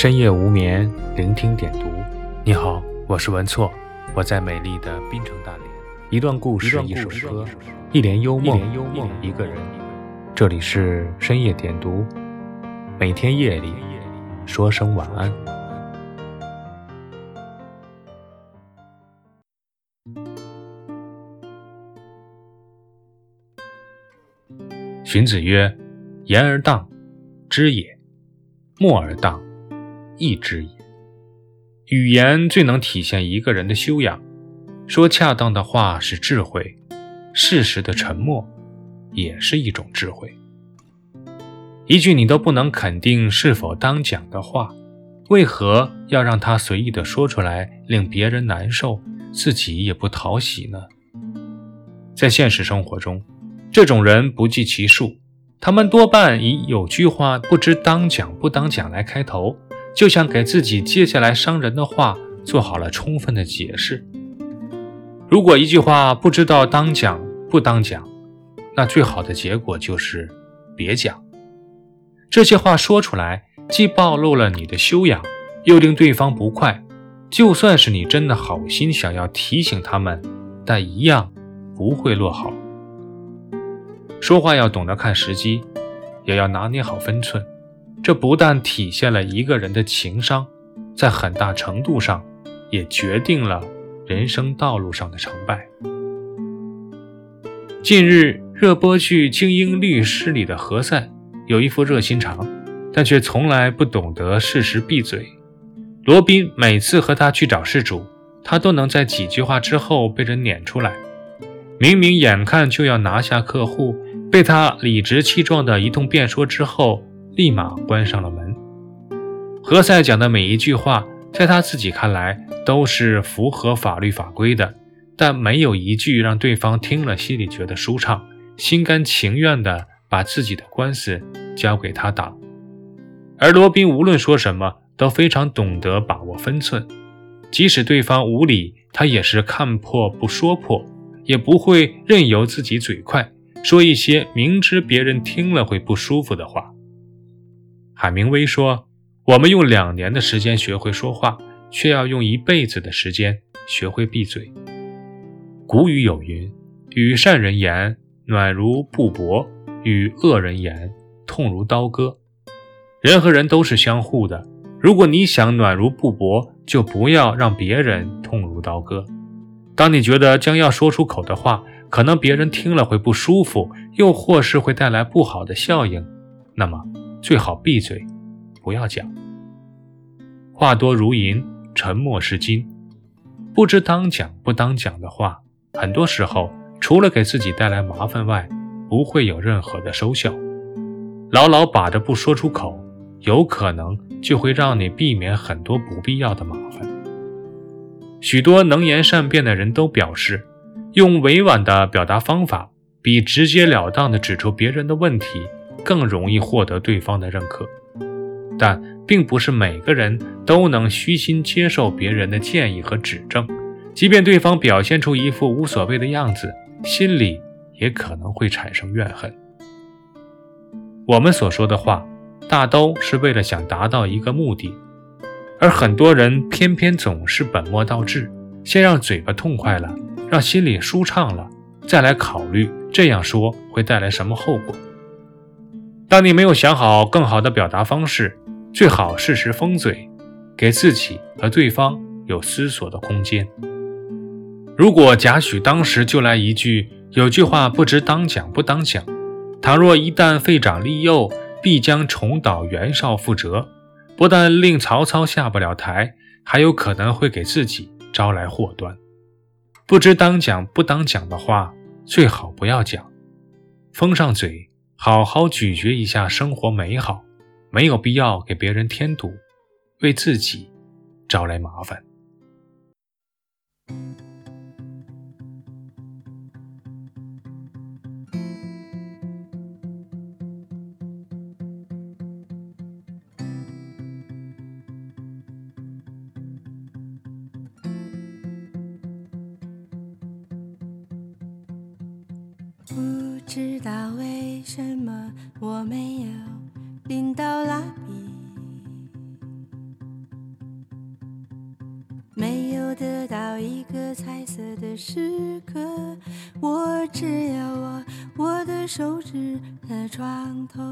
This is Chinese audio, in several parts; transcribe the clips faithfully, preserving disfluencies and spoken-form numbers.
深夜无眠，聆听点读。你好，我是文措，我在美丽的滨城大连。一段故事，一首歌，一帘幽梦，一个人。这里是深夜点读，每天夜里说声晚安。荀子曰：言而当，知也；默而当，亦知也。语言最能体现一个人的修养，说恰当的话是智慧，适时的沉默也是一种智慧。一句你都不能肯定是否当讲的话，为何要让它随意的说出来，令别人难受，自己也不讨喜呢？在现实生活中，这种人不计其数，他们多半以有句话不知当讲不当讲来开头，就想给自己接下来伤人的话做好了充分的解释。如果一句话不知道当讲不当讲，那最好的结果就是别讲。这些话说出来，既暴露了你的修养，又令对方不快，就算是你真的好心想要提醒他们，但一样不会落好。说话要懂得看时机，也要拿捏好分寸。这不但体现了一个人的情商，在很大程度上也决定了人生道路上的成败。近日热播剧《精英律师》里的何塞有一副热心肠，但却从来不懂得适时闭嘴。罗宾每次和他去找事主，他都能在几句话之后被人撵出来。明明眼看就要拿下客户，被他理直气壮的一通辩说之后，立马关上了门。何塞讲的每一句话，在他自己看来都是符合法律法规的，但没有一句让对方听了心里觉得舒畅，心甘情愿地把自己的官司交给他打。而罗宾无论说什么都非常懂得把握分寸，即使对方无理，他也是看破不说破，也不会任由自己嘴快，说一些明知别人听了会不舒服的话。海明威说，我们用两年的时间学会说话，却要用一辈子的时间学会闭嘴。古语有云，与善人言，暖如布帛；与恶人言，痛如刀割。人和人都是相互的，如果你想暖如布帛，就不要让别人痛如刀割。当你觉得将要说出口的话，可能别人听了会不舒服，又或是会带来不好的效应，那么最好闭嘴，不要讲。话多如银，沉默是金。不知当讲不当讲的话，很多时候除了给自己带来麻烦外，不会有任何的收效。牢牢把着不说出口，有可能就会让你避免很多不必要的麻烦。许多能言善辩的人都表示，用委婉的表达方法，比直截了当地指出别人的问题更容易获得对方的认可，但并不是每个人都能虚心接受别人的建议和指正，即便对方表现出一副无所谓的样子，心里也可能会产生怨恨。我们所说的话，大都是为了想达到一个目的，而很多人偏偏总是本末倒置，先让嘴巴痛快了，让心里舒畅了，再来考虑这样说会带来什么后果。当你没有想好更好的表达方式，最好适时封嘴，给自己和对方有思索的空间。如果贾诩当时就来一句，有句话不知当讲不当讲，倘若一旦废长立幼，必将重蹈袁绍覆辙，不但令曹操下不了台，还有可能会给自己招来祸端。不知当讲不当讲的话，最好不要讲，封上嘴，好好咀嚼一下生活美好，没有必要给别人添堵，为自己招来麻烦。不知道为什么我没有拎到蜡笔，得到一个彩色的时刻，我只有我，我的手指和床头，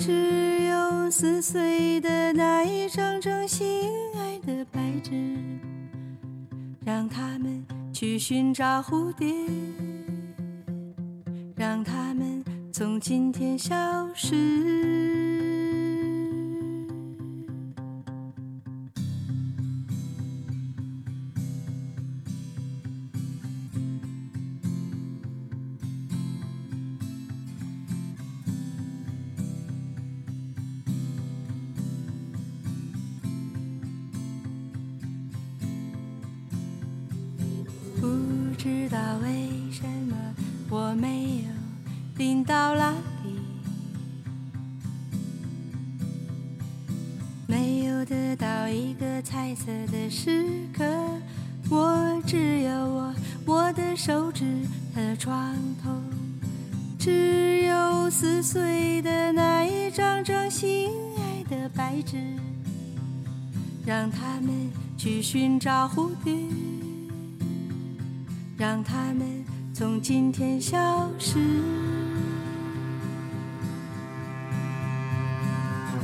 只有撕碎的那一张张心爱的白纸，让他们去寻找蝴蝶，让他们从今天消失。不知道为什么我没有拎到蜡笔，没有得到一个彩色的时刻，我只有我，我的手指和床头，只有撕碎的那一张张心爱的白纸，让他们去寻找蝴蝶，让他们从今天消失。不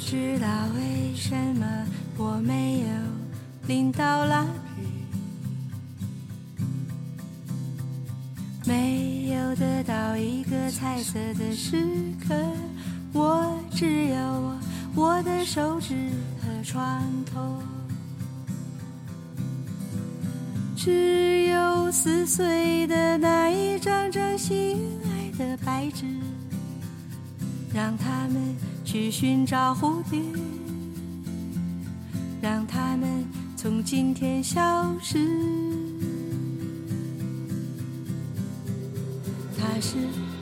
知道为什么我没有拎到蜡笔，没有得到一个彩色的时刻，我只有我，我的手指和床头，只有撕碎的那一张张心爱的白纸，让他们去寻找蝴蝶，让他们从今天消失。他是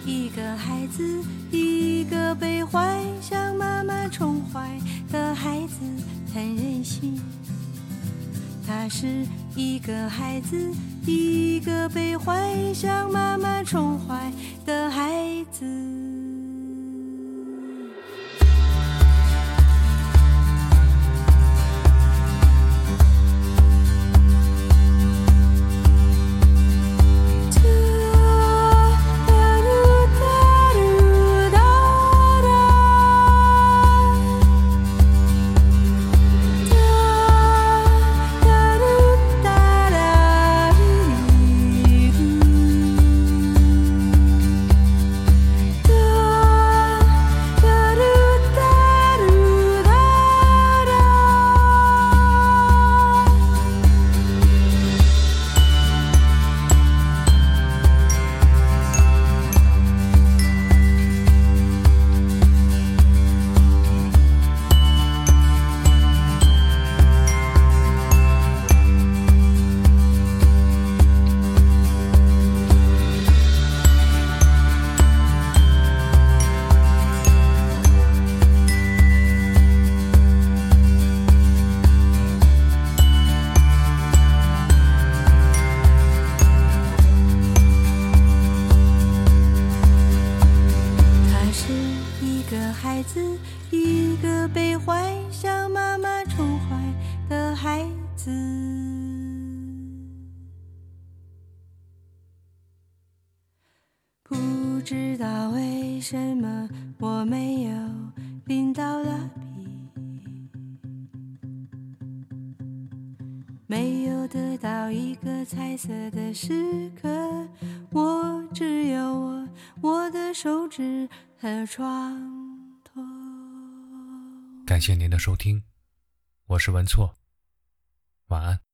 一个孩子，一个被幻想妈妈宠坏的孩子，很任性。他是一个孩子，一个被幻想妈妈宠坏的孩子。一个被幻想妈妈宠坏的孩子。不知道为什么我没有拎到蜡笔，没有得到一个彩色的时刻，我只有我，我的手指和床。感谢您的收听，我是文措，晚安。